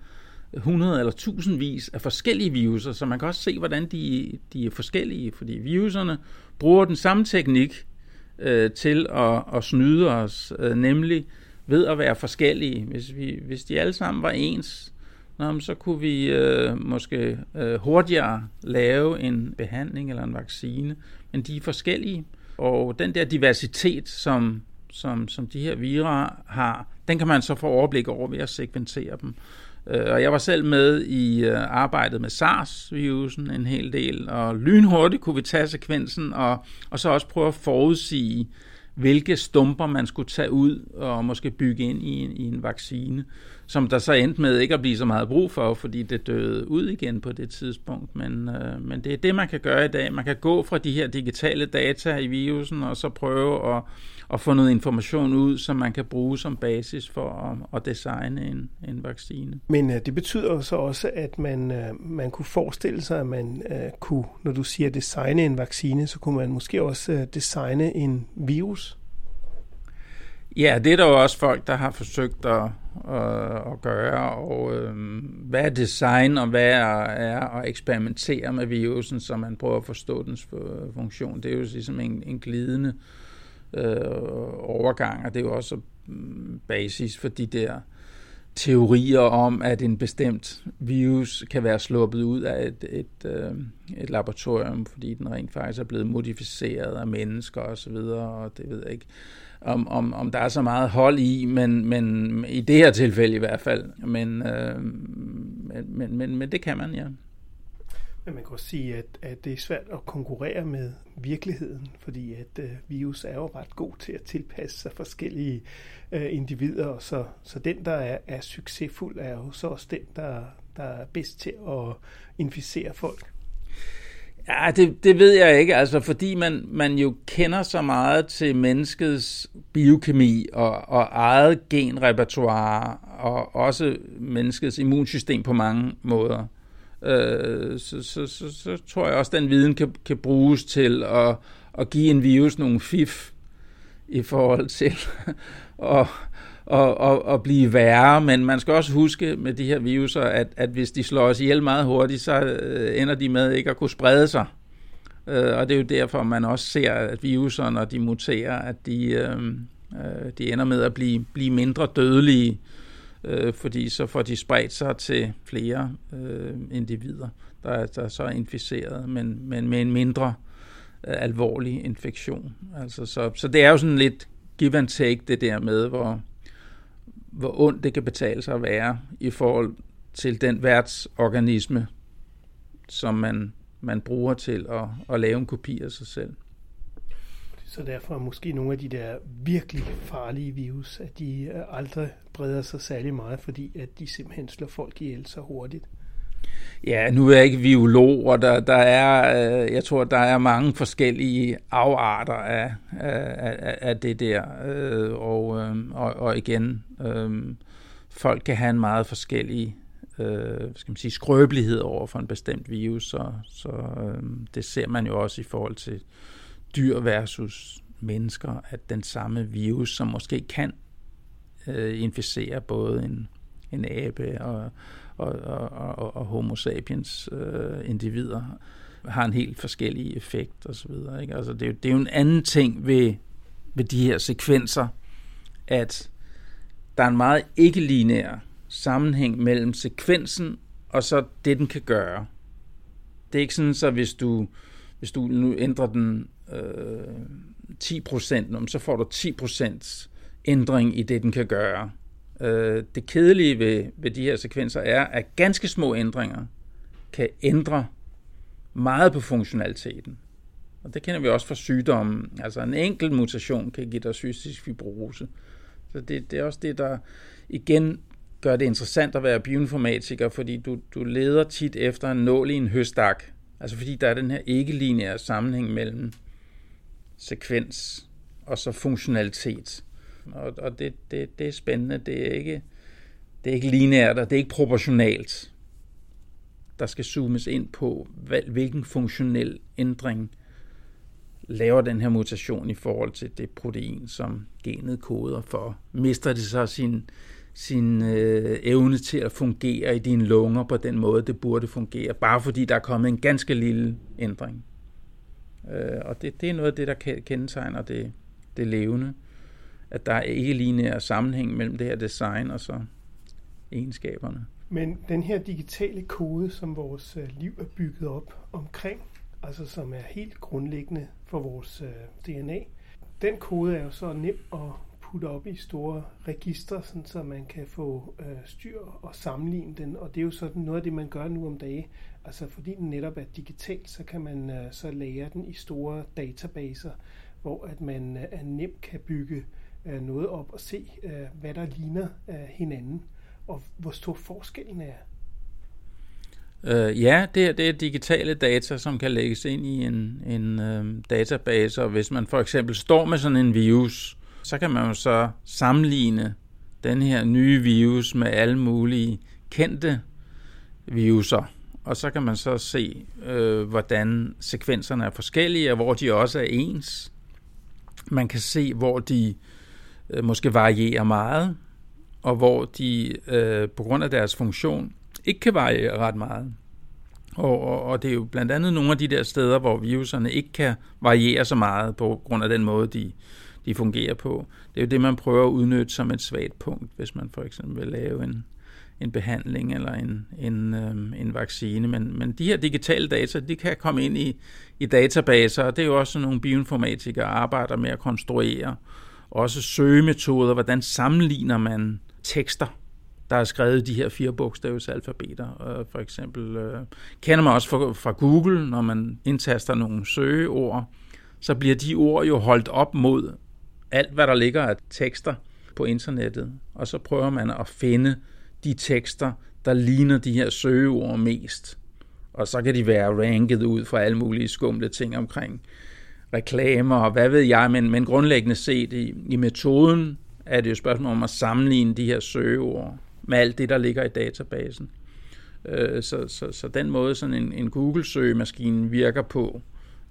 hundrede eller tusindvis af forskellige viruser, så man kan også se, hvordan de, de er forskellige, fordi viruserne bruger den samme teknik øh, til at, at snyde os, øh, nemlig ved at være forskellige. Hvis, vi, hvis de alle sammen var ens, så kunne vi øh, måske øh, hurtigere lave en behandling eller en vaccine, men de er forskellige. Og den der diversitet, som, som, som de her vira har, den kan man så få overblik over ved at segmentere dem. Øh, og jeg var selv med i øh, arbejdet med SARS-virusen en hel del, og lynhurtigt kunne vi tage sekvensen og, og så også prøve at forudsige, hvilke stumper man skulle tage ud og måske bygge ind i en, i en vaccine, som der så endte med ikke at blive så meget brug for, fordi det døde ud igen på det tidspunkt. Men, øh, men det er det, man kan gøre i dag. Man kan gå fra de her digitale data i virusen og så prøve at, at få noget information ud, som man kan bruge som basis for at, at designe en, en vaccine. Men øh, det betyder så også, at man, øh, man kunne forestille sig, at man øh, kunne, når du siger designe en vaccine, så kunne man måske også øh, designe en virus. Ja, det er der jo også folk, der har forsøgt at, øh, at gøre, og øh, hvad er design, og hvad er at eksperimentere med virusen, så man prøver at forstå dens funktion. Det er jo ligesom en, en glidende øh, overgang, og det er jo også basis for de der teorier om, at en bestemt virus kan være sluppet ud af et, et, øh, et laboratorium, fordi den rent faktisk er blevet modificeret af mennesker osv., og det ved jeg ikke, om, om, om der er så meget hold i, men, men i det her tilfælde i hvert fald. Men, øh, men, men, men, men det kan man, ja. Men man kan også sige, at, at det er svært at konkurrere med virkeligheden, fordi at øh, virus er jo ret god til at tilpasse sig forskellige øh, individer, så, så den, der er, er succesfuld, er jo så også den, der, der er bedst til at inficere folk. Ja, det, det ved jeg ikke, altså, fordi man, man jo kender så meget til menneskets biokemi og, og eget genrepertoire, og også menneskets immunsystem på mange måder. Så, så, så, så tror jeg også, at den viden kan, kan bruges til at, at give en virus nogle fif i forhold til at, at, at, at blive værre. Men man skal også huske med de her viruser, at, at hvis de slår os ihjel meget hurtigt, så ender de med ikke at kunne sprede sig. Og det er jo derfor, man også ser, at viruser, når de muterer, at de, de ender med at blive, blive mindre dødelige, fordi så får de spredt sig til flere øh, individer, der er, der er så inficeret, men, men med en mindre øh, alvorlig infektion. Altså, så, så det er jo sådan lidt give and take, det der med, hvor, hvor ondt det kan betale sig at være i forhold til den værtsorganisme, som man, man bruger til at, at lave en kopi af sig selv. Så derfor måske nogle af de der virkelig farlige virus, at de aldrig breder sig særlig meget, fordi at de simpelthen slår folk ihjel så hurtigt. Ja, nu er jeg ikke virolog, og der, der er, jeg tror, der er mange forskellige afarter af, af, af det der. Og, og, og igen, folk kan have en meget forskellig skal man sige, skrøbelighed over for en bestemt virus, så, så det ser man jo også i forhold til dyr versus mennesker, at den samme virus, som måske kan øh, inficere både en, en abe og, og, og, og, og homo sapiens øh, individer, har en helt forskellig effekt osv. Altså, det, er jo, det er jo en anden ting ved, ved de her sekvenser, at der er en meget ikke-linær sammenhæng mellem sekvensen og så det, den kan gøre. Det er ikke sådan, så hvis du, hvis du nu ændrer den ti procent, så får du ti procent ændring i det, den kan gøre. Det kedelige ved, ved de her sekvenser er, at ganske små ændringer kan ændre meget på funktionaliteten. Og det kender vi også fra sygdommen. Altså en enkelt mutation kan give dig cystisk fibrose. Så det, det er også det, der igen gør det interessant at være bioinformatiker, fordi du, du leder tit efter en nål i en høstak. Altså fordi der er den her ikke-lineære sammenhæng mellem sekvens og så funktionalitet. Og, og det, det, det er spændende. Det er ikke, det er ikke lineært, og det er ikke proportionalt. Der skal zoomes ind på, hvilken funktionel ændring laver den her mutation i forhold til det protein, som genet koder for. Mister det så sin, sin øh, evne til at fungere i dine lunger på den måde, det burde fungere, bare fordi der er kommet en ganske lille ændring. Øh, og det, det er noget af det, der kendetegner det, det levende, at der er ikke lineær sammenhæng mellem det her design og så egenskaberne. Men den her digitale kode, som vores liv er bygget op omkring, altså som er helt grundlæggende for vores D N A, den kode er jo så nem at putte op i store register, sådan så man kan få styr og sammenligne den, og det er jo sådan noget af det, man gør nu om dage. Altså fordi den netop er digital, så kan man så lagre den i store databaser, hvor at man nemt kan bygge noget op og se, hvad der ligner hinanden, og hvor stor forskellen er. Uh, ja, det, det er digitale data, som kan lægges ind i en, en uh, database, og hvis man for eksempel står med sådan en virus, så kan man jo så sammenligne den her nye virus med alle mulige kendte viruser, og så kan man så se, uh, hvordan sekvenserne er forskellige, og hvor de også er ens. Man kan se, hvor de uh, måske varierer meget, og hvor de uh, på grund af deres funktion ikke kan variere ret meget. Og, og, og det er jo blandt andet nogle af de der steder, hvor viruserne ikke kan variere så meget på grund af den måde, de, de fungerer på. Det er jo det, man prøver at udnytte som et svagt punkt, hvis man for eksempel vil lave en, en behandling eller en, en, øh, en vaccine. Men, men de her digitale data, de kan komme ind i, i databaser, og det er jo også nogle bioinformatikere, arbejder med at konstruere. Også søgemetoder, hvordan sammenligner man tekster, der er skrevet de her fire bogstavs alfabeter. For eksempel kender man også fra Google, når man indtaster nogle søgeord, så bliver de ord jo holdt op mod alt, hvad der ligger af tekster på internettet. Og så prøver man at finde de tekster, der ligner de her søgeord mest. Og så kan de være ranket ud fra alle mulige skumle ting omkring reklamer og hvad ved jeg. Men, men grundlæggende set i, i metoden er det jo et spørgsmål om at sammenligne de her søgeord med alt det, der ligger i databasen. Øh, så, så, så den måde, sådan en, en Google-søgemaskine virker på,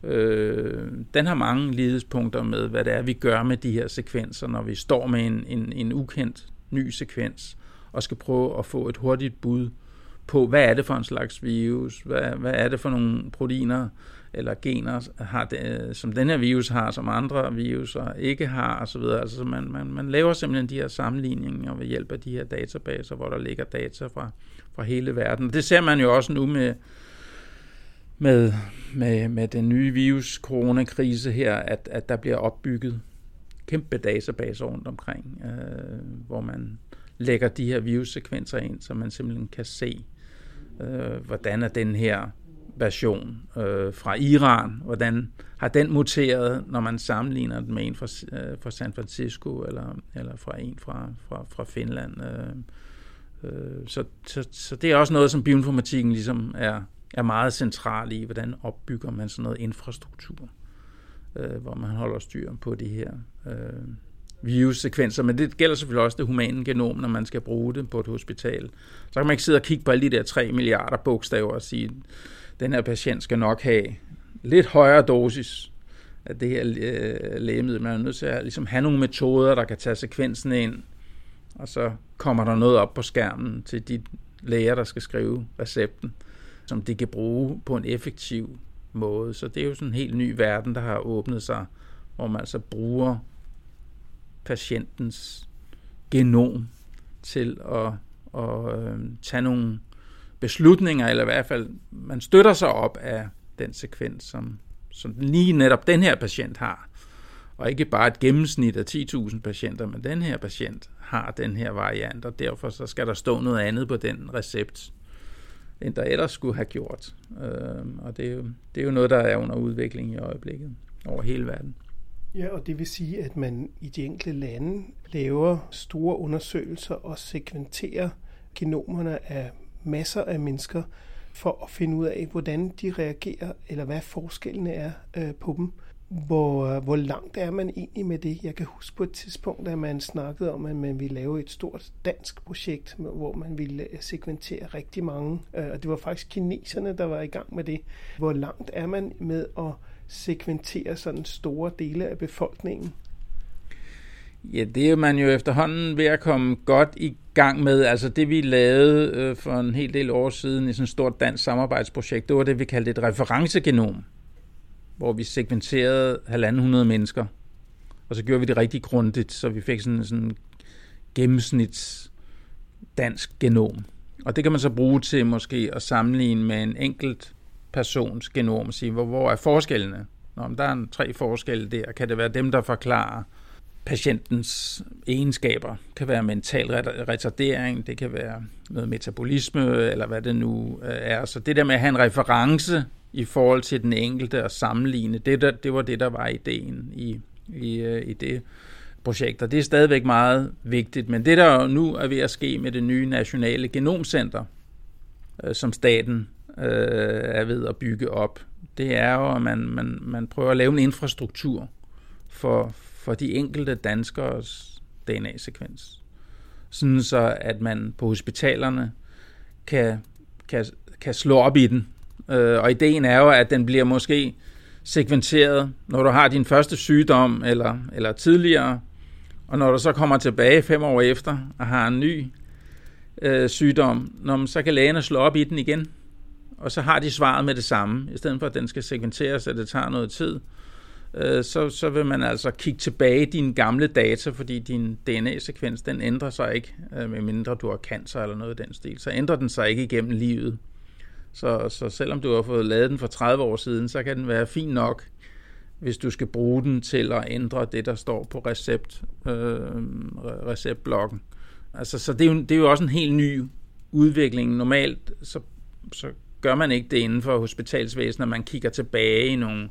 øh, den har mange lidespunkter med, hvad det er, vi gør med de her sekvenser, når vi står med en, en, en ukendt ny sekvens, og skal prøve at få et hurtigt bud på, hvad er det for en slags virus, hvad, hvad er det for nogle proteiner eller gener, har det, som den her virus har, som andre viruser ikke har, og så videre. Altså man, man, man laver simpelthen de her sammenligninger ved hjælp af de her databaser, hvor der ligger data fra, fra hele verden. Det ser man jo også nu med, med, med, med den nye virus-coronakrise her, at, at der bliver opbygget kæmpe databaser rundt omkring, øh, hvor man lægger de her virussekvenser ind, så man simpelthen kan se, øh, hvordan er den her version øh, fra Iran, hvordan har den muteret, når man sammenligner den med en fra, øh, fra San Francisco, eller, eller fra en fra, fra, fra Finland. Øh, øh, så, så, så det er også noget, som bioinformatikken ligesom er, er meget central i, hvordan opbygger man sådan noget infrastruktur, øh, hvor man holder styr på de her øh, virussekvenser, men det gælder selvfølgelig også det humane genom, når man skal bruge det på et hospital. Så kan man ikke sidde og kigge på alle de der tre milliarder bogstaver og sige, den her patient skal nok have lidt højere dosis af det her lægemiddel. Man er nødt til at ligesom have nogle metoder, der kan tage sekvensen ind, og så kommer der noget op på skærmen til de læger, der skal skrive recepten, som de kan bruge på en effektiv måde. Så det er jo sådan en helt ny verden, der har åbnet sig, hvor man altså bruger patientens genom til at, at tage nogle beslutninger, eller i hvert fald, man støtter sig op af den sekvens, som, som lige netop den her patient har. Og ikke bare et gennemsnit af ti tusind patienter, men den her patient har den her variant, og derfor så skal der stå noget andet på den recept, end der ellers skulle have gjort. Øh, og det er, jo, det er jo noget, der er under udvikling i øjeblikket over hele verden. Ja, og det vil sige, at man i de enkelte lande laver store undersøgelser og sekventerer genomerne af masser af mennesker for at finde ud af, hvordan de reagerer, eller hvad forskellene er øh, på dem. Hvor, hvor langt er man egentlig med det? Jeg kan huske på et tidspunkt, at man snakkede om, at man ville lave et stort dansk projekt, hvor man ville sekventere rigtig mange. Og det var faktisk kineserne, der var i gang med det. Hvor langt er man med at sekventere sådan store dele af befolkningen? Ja, det er man jo efterhånden ved at komme godt i gang med. Altså det, vi lavede for en hel del år siden i sådan et stort dansk samarbejdsprojekt, det var det, vi kaldte et referencegenom, hvor vi sekventerede halvanden hundrede mennesker. Og så gjorde vi det rigtig grundigt, så vi fik sådan en gennemsnits dansk genom. Og det kan man så bruge til måske at sammenligne med en enkelt persons genom og sige, hvor, hvor er forskellene? Nå, men der er tre forskelle der. Kan det være dem, der forklarer patientens egenskaber? Det kan være mental retardering, det kan være noget metabolisme, eller hvad det nu er. Så det der med at have en reference i forhold til den enkelte og sammenligne. Det, der, det var det, der var ideen i, i, i det projekt, og det er stadigvæk meget vigtigt. Men det, der nu er ved at ske med det nye nationale genomcenter, øh, som staten øh, er ved at bygge op, det er jo, at man, man, man prøver at lave en infrastruktur for, for de enkelte danskeres D N A-sekvens. Sådan så, at man på hospitalerne kan, kan, kan slå op i den. Og ideen er jo, at den bliver måske sekventeret, når du har din første sygdom eller, eller tidligere, og når du så kommer tilbage fem år efter og har en ny øh, sygdom, når man så kan lægerne slå op i den igen, og så har de svaret med det samme. I stedet for, at den skal sekventeres, og det tager noget tid, øh, så, så vil man altså kigge tilbage i dine gamle data, fordi din D N A-sekvens, den ændrer sig ikke, øh, medmindre du har cancer eller noget i den stil. Så ændrer den sig ikke igennem livet. Så, så selvom du har fået lavet den for tredive år siden, så kan den være fin nok, hvis du skal bruge den til at ændre det, der står på recept, øh, receptblokken. Altså, så det er, jo, det er jo også en helt ny udvikling. Normalt så, så gør man ikke det inden for hospitalsvæsenet, at man kigger tilbage i nogle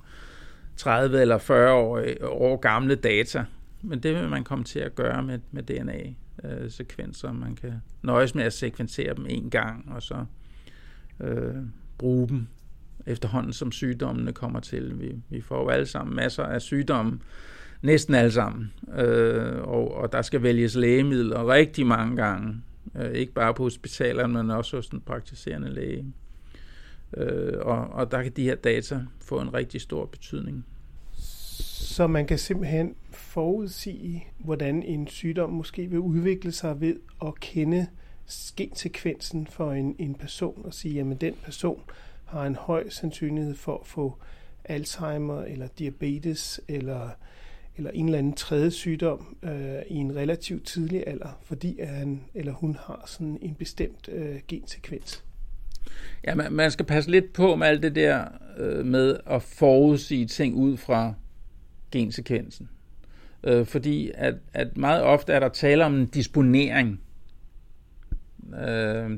tredive eller fyrre år, år gamle data. Men det vil man komme til at gøre med, med D N A-sekvenser. Man kan nøjes med at sekventere dem en gang, og så Øh, bruge dem efterhånden, som sygdommene kommer til. Vi, vi får jo alle sammen masser af sygdomme, næsten alle sammen, øh, og, og der skal vælges lægemidler rigtig mange gange, øh, ikke bare på hospitalerne, men også hos den praktiserende læge, øh, og, og der kan de her data få en rigtig stor betydning. Så man kan simpelthen forudsige, hvordan en sygdom måske vil udvikle sig ved at kende gensekvensen for en, en person og sige, jamen den person har en høj sandsynlighed for at få Alzheimer eller diabetes eller, eller en eller anden tredje sygdom øh, i en relativt tidlig alder, fordi han eller hun har sådan en bestemt øh, gensekvens. Ja, man, man skal passe lidt på med alt det der øh, med at forudsige ting ud fra gensekvensen. Øh, fordi at, at meget ofte er der tale om en disponering.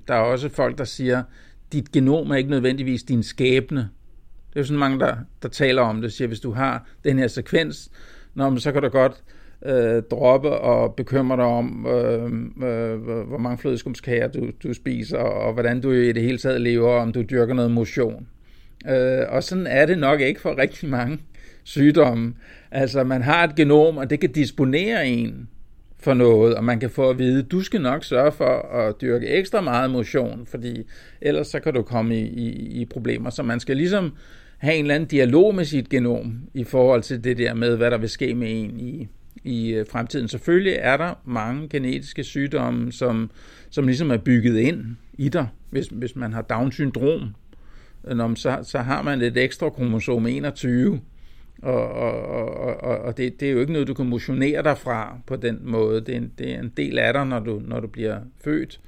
Der er også folk, der siger, dit genom er ikke nødvendigvis din skæbne. Det er jo sådan mange, der, der taler om det, siger, hvis du har den her sekvens, nå, så kan du godt øh, droppe og bekymre dig om, øh, øh, hvor mange flødeskumskager du, du spiser, og hvordan du i det hele taget lever, og om du dyrker noget motion. Øh, og sådan er det nok ikke for rigtig mange sygdomme. Altså, man har et genom, og det kan disponere en for noget, og man kan få at vide, du skal nok sørge for at dyrke ekstra meget motion, fordi ellers så kan du komme i, i, i problemer. Så man skal ligesom have en eller anden dialog med sit genom i forhold til det der med, hvad der vil ske med en i, i fremtiden. Selvfølgelig er der mange genetiske sygdomme, som, som ligesom er bygget ind i dig. Hvis, hvis man har Downsyndrom, så, så har man et ekstra kromosom enogtyve, Og, og, og, og det, det er jo ikke noget, du kan motionere dig fra på den måde. Det er en, det er en del af dig, når du, når du bliver født.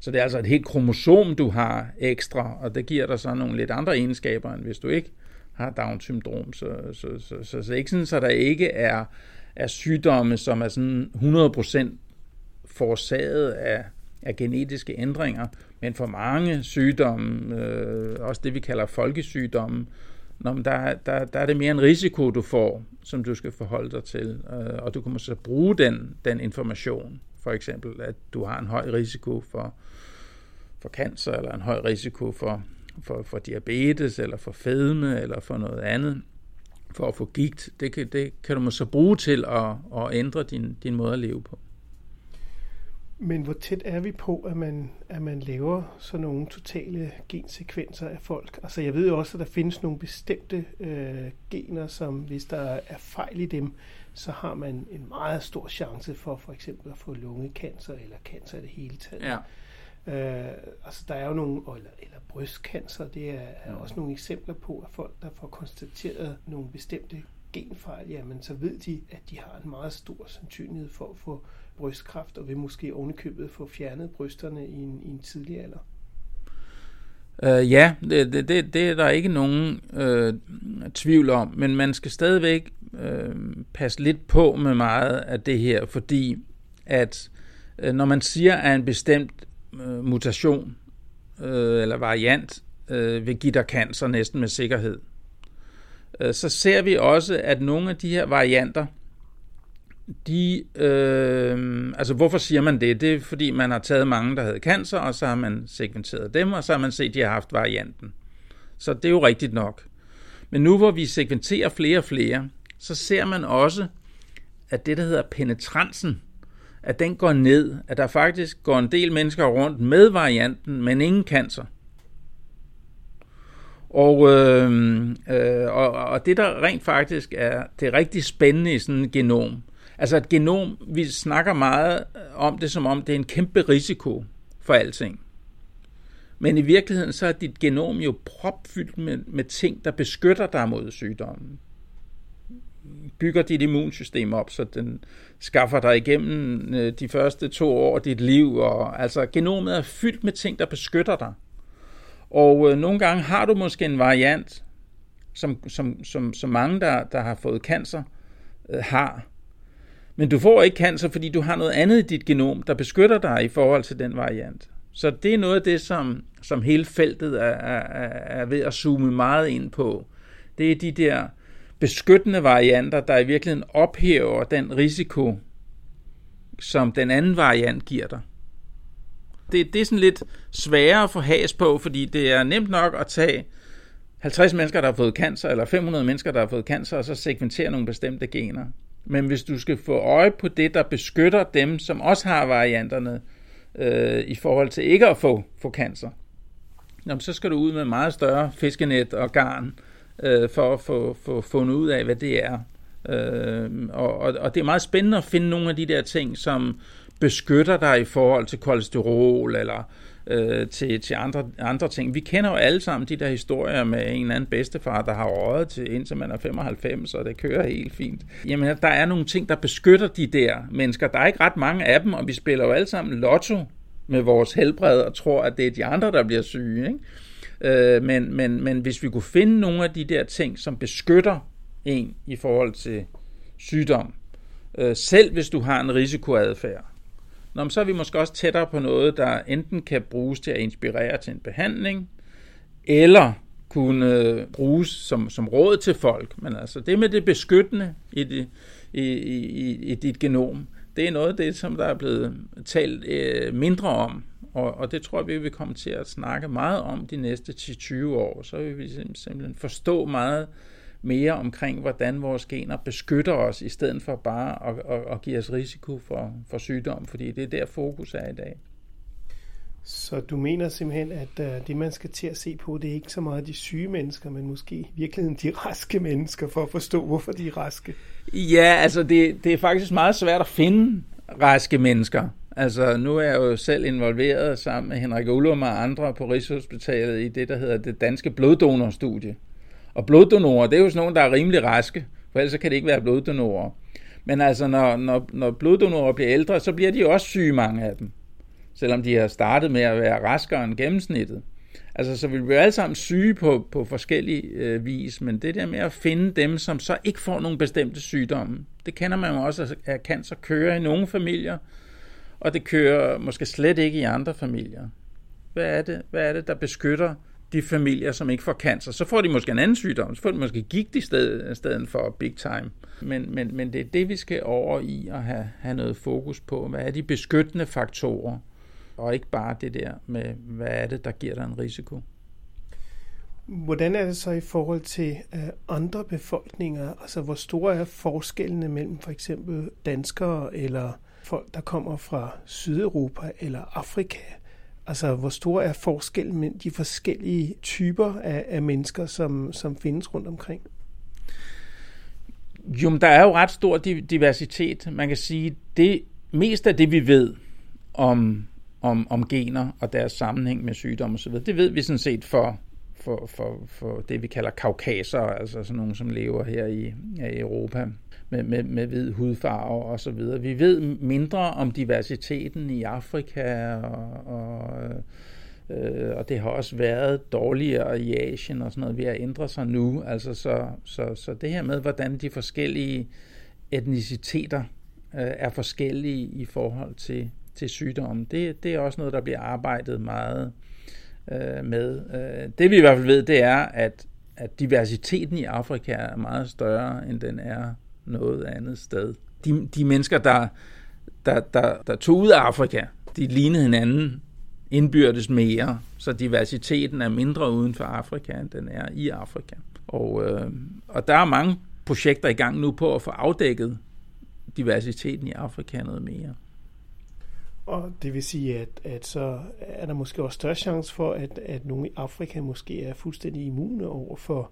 Så det er altså et helt kromosom, du har ekstra, og det giver dig så nogle lidt andre egenskaber, end hvis du ikke har Down-syndrom. Så, så, så, så, så, så ikke sådan, så der ikke er, er sygdomme, som er sådan hundrede procent forårsaget af, af genetiske ændringer, men for mange sygdomme, øh, også det vi kalder folkesygdomme, når der, der, der er det mere en risiko, du får, som du skal forholde dig til, øh, og du kan så bruge den, den information, for eksempel, at du har en høj risiko for, for cancer, eller en høj risiko for, for, for diabetes, eller for fedme, eller for noget andet, for at få gigt, det kan, det kan du måske bruge til at, at ændre din, din måde at leve på. Men hvor tæt er vi på, at man, at man laver sådan nogle totale gensekvenser af folk? Altså jeg ved jo også, at der findes nogle bestemte øh, gener, som hvis der er fejl i dem, så har man en meget stor chance for for eksempel at få lungecancer eller cancer i det hele taget. Ja. Øh, altså der er jo nogle, eller, eller brystcancer, det er, er også nogle eksempler på, at folk, der får konstateret nogle bestemte genfejl, jamen så ved de, at de har en meget stor sandsynlighed for at få brystkræft, og vil måske ovenikøbet få fjernet brysterne i en, i en tidlig alder. Uh, ja, det, det, det er der ikke nogen uh, tvivl om, men man skal stadigvæk uh, passe lidt på med meget af det her, fordi at uh, når man siger, at en bestemt uh, mutation uh, eller variant uh, vil give dig cancer næsten med sikkerhed, uh, så ser vi også, at nogle af de her varianter, De, øh, altså hvorfor siger man det? Det er fordi man har taget mange, der havde cancer, og så har man sekventeret dem, og så har man set, at de har haft varianten. Så det er jo rigtigt nok. Men nu hvor vi sekventerer flere og flere, så ser man også, at det der hedder penetransen, at den går ned, at der faktisk går en del mennesker rundt med varianten, men ingen cancer. Og, øh, øh, og, og det der rent faktisk er det rigtig spændende i sådan et genom, altså et genom, vi snakker meget om det, som om det er en kæmpe risiko for alting. Men i virkeligheden, så er dit genom jo propfyldt med, med ting, der beskytter dig mod sygdommen. Bygger dit immunsystem op, så den skaffer dig igennem de første to år af dit liv. Og, altså genomet er fyldt med ting, der beskytter dig. Og øh, nogle gange har du måske en variant, som, som, som, som mange, der, der har fået cancer, øh, har. Men du får ikke cancer, fordi du har noget andet i dit genom, der beskytter dig i forhold til den variant. Så det er noget af det, som, som hele feltet er, er, er ved at zoome meget ind på. Det er de der beskyttende varianter, der i virkeligheden ophæver den risiko, som den anden variant giver dig. Det, det er sådan lidt sværere at få has på, fordi det er nemt nok at tage halvtreds mennesker, der har fået cancer, eller fem hundrede mennesker, der har fået cancer, og så sekventere nogle bestemte gener. Men hvis du skal få øje på det, der beskytter dem, som også har varianterne, øh, i forhold til ikke at få, få cancer, jamen, så skal du ud med meget større fiskenet og garn, øh, for at få, få fundet ud af, hvad det er. Øh, og, og, og det er meget spændende at finde nogle af de der ting, som beskytter dig i forhold til kolesterol eller øh, til, til andre, andre ting. Vi kender jo alle sammen de der historier med en eller anden bedstefar, der har røget til indtil man er femoghalvfems, og det kører helt fint. Jamen, der er nogle ting, der beskytter de der mennesker. Der er ikke ret mange af dem, og vi spiller jo alle sammen lotto med vores helbred og tror, at det er de andre, der bliver syge. Ikke? Øh, men, men, men hvis vi kunne finde nogle af de der ting, som beskytter en i forhold til sygdom, øh, selv hvis du har en risikoadfærd, Nå, så er vi måske også tættere på noget, der enten kan bruges til at inspirere til en behandling, eller kunne bruges som, som råd til folk. Men altså det med det beskyttende i, det, i, i, i dit genom, det er noget af det, som der er blevet talt øh, mindre om. Og, og det tror jeg, vi vil komme til at snakke meget om de næste ti til tyve år. Så vil vi simpelthen forstå meget mere omkring, hvordan vores gener beskytter os, i stedet for bare at, at, at give os risiko for, for sygdom, fordi det er der fokus er i dag. Så du mener simpelthen, at det man skal til at se på, det er ikke så meget de syge mennesker, men måske i virkeligheden de raske mennesker, for at forstå, hvorfor de er raske? Ja, altså det, det er faktisk meget svært at finde raske mennesker. Altså nu er jeg jo selv involveret sammen med Henrik Ullum og andre på Rigshospitalet i det, der hedder det danske bloddonorstudie. Og bloddonorer, det er jo sådan nogen, der er rimelig raske, for ellers kan det ikke være bloddonorer. Men altså, når, når, når bloddonorer bliver ældre, så bliver de også syge, mange af dem. Selvom de har startet med at være raskere end gennemsnittet. Altså, så vi bliver alle sammen syge på, på forskellige øh, vis, men det der med at finde dem, som så ikke får nogen bestemte sygdomme, det kender man jo også, at cancer kører i nogle familier, og det kører måske slet ikke i andre familier. Hvad er det, Hvad er det der beskytter de familier, som ikke får cancer? Så får de måske en anden sygdom, så får de måske gigt i stedet, stedet for big time. Men, men, men det er det, vi skal over i at have, have noget fokus på. Hvad er de beskyttende faktorer? Og ikke bare det der med, hvad er det, der giver dig en risiko? Hvordan er det så i forhold til andre befolkninger? Altså, hvor store er forskellene mellem for eksempel danskere eller folk, der kommer fra Sydeuropa eller Afrika? Altså, hvor store er forskellen mellem de forskellige typer af, af mennesker, som, som findes rundt omkring? Jo, der er jo ret stor diversitet. Man kan sige, det mest af det, vi ved om, om, om gener og deres sammenhæng med sygdom osv., det ved vi sådan set for, for, for, for det, vi kalder kaukaser, altså sådan nogle, som lever her i, her i Europa med, med, med hvid hudfarve og så videre. Vi ved mindre om diversiteten i Afrika, og, og, øh, og det har også været dårligere i Asien og sådan noget ved at ændre sig nu. Altså så, så, så det her med, hvordan de forskellige etniciteter øh, er forskellige i forhold til, til sygdommen, det, det er også noget, der bliver arbejdet meget øh, med. Det vi i hvert fald ved, det er, at, at diversiteten i Afrika er meget større, end den er noget andet sted. De, de mennesker, der, der, der, der tog ud af Afrika, de lignede hinanden indbyrdes mere, så diversiteten er mindre uden for Afrika, end den er i Afrika. Og, øh, og der er mange projekter i gang nu på at få afdækket diversiteten i Afrika noget mere. Og det vil sige, at, at så er der måske også større chance for, at, at nogle i Afrika måske er fuldstændig immune over for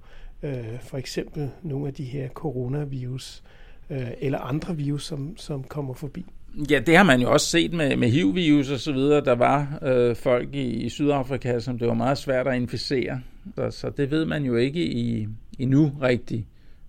for eksempel nogle af de her coronavirus eller andre virus, som, som kommer forbi. Ja, det har man jo også set med, med H I V-virus og så videre. Der var øh, folk i, i Sydafrika, som det var meget svært at inficere. Så, så det ved man jo ikke i, endnu rigtigt,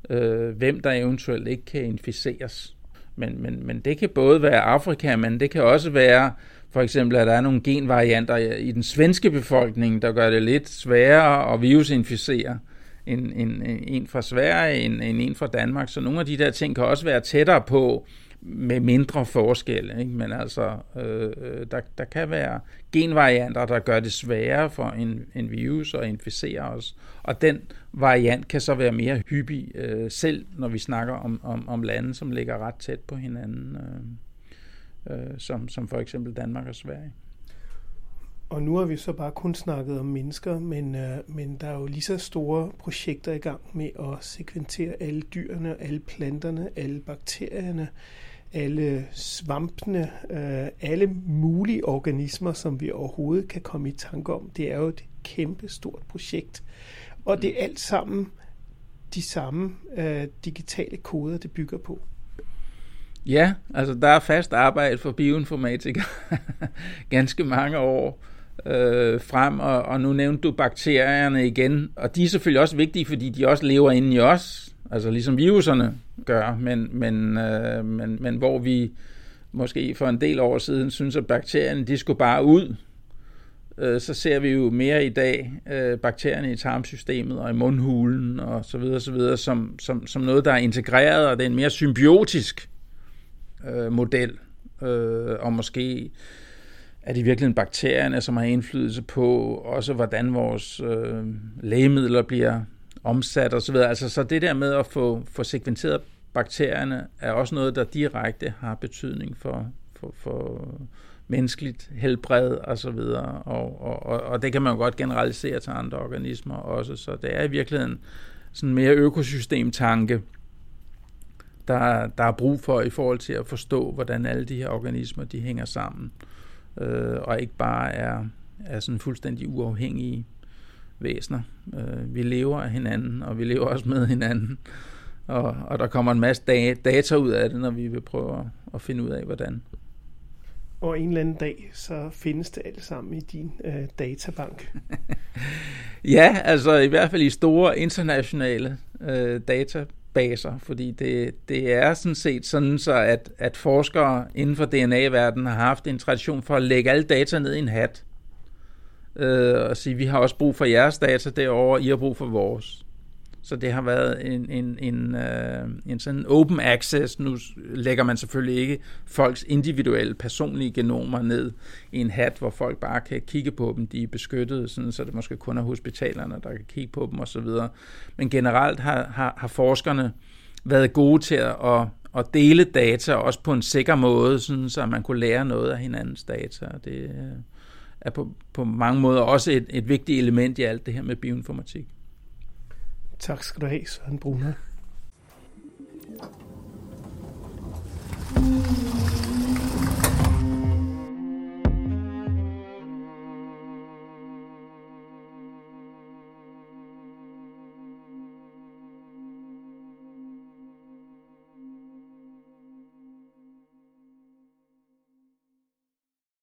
øh, hvem der eventuelt ikke kan inficeres. Men, men, men det kan både være Afrika, men det kan også være, for eksempel, at der er nogle genvarianter i den svenske befolkning, der gør det lidt sværere at virusinficere. En, en, en fra Sverige, en, en fra Danmark, så nogle af de der ting kan også være tættere på med mindre forskel, ikke? Men altså, øh, der, der kan være genvarianter, der gør det sværere for en, en virus at inficere os, og den variant kan så være mere hyppig øh, selv, når vi snakker om, om, om lande, som ligger ret tæt på hinanden, øh, øh, som, som for eksempel Danmark og Sverige. Og nu har vi så bare kun snakket om mennesker, men, øh, men der er jo lige så store projekter i gang med at sekventere alle dyrene, alle planterne, alle bakterierne, alle svampene, øh, alle mulige organismer, som vi overhovedet kan komme i tanke om. Det er jo et kæmpe stort projekt. Og det er alt sammen de samme øh, digitale koder, det bygger på. Ja, altså der er fast arbejde for bioinformatikere ganske mange år øh, frem, og, og nu nævnte du bakterierne igen, og de er selvfølgelig også vigtige, fordi de også lever inde i os, altså ligesom viruserne gør, men, men, øh, men, men hvor vi måske for en del år siden synes, at bakterierne de skulle bare ud, øh, så ser vi jo mere i dag øh, bakterierne i tarmsystemet og i mundhulen og så videre, så videre som, som, som noget, der er integreret, og det er en mere symbiotisk model, og måske er det virkelig bakterierne, som har indflydelse på også, hvordan vores lægemidler bliver omsat og så videre. Altså, så det der med at få, få sekventeret bakterierne er også noget, der direkte har betydning for, for, for menneskeligt helbred og så videre, og, og, og det kan man jo godt generalisere til andre organismer også, så det er i virkeligheden sådan mere økosystemtanke, Der, der er brug for i forhold til at forstå, hvordan alle de her organismer de hænger sammen, øh, og ikke bare er, er sådan fuldstændig uafhængige væsener. Øh, vi lever af hinanden, og vi lever også med hinanden, og, og der kommer en masse data ud af det, når vi vil prøve at, at finde ud af, hvordan. Og en eller anden dag, så findes det alt sammen i din øh, databank. Ja, altså i hvert fald i store internationale øh, databanker, baser, fordi det, det er sådan set sådan, så at, at forskere inden for D N A-verdenen har haft en tradition for at lægge alle data ned i en hat øh, og sige, vi har også brug for jeres data derovre, I har brug for vores. Så det har været en, en, en, øh, en sådan open access. Nu lægger man selvfølgelig ikke folks individuelle, personlige genomer ned i en hat, hvor folk bare kan kigge på dem. De er beskyttede, sådan, så det måske kun er hospitalerne, der kan kigge på dem osv. Men generelt har, har, har forskerne været gode til at, at dele data, også på en sikker måde, sådan, så man kunne lære noget af hinandens data. Det er på, på mange måder også et, et vigtigt element i alt det her med bioinformatik. Tak skal du have, Søren Brunak.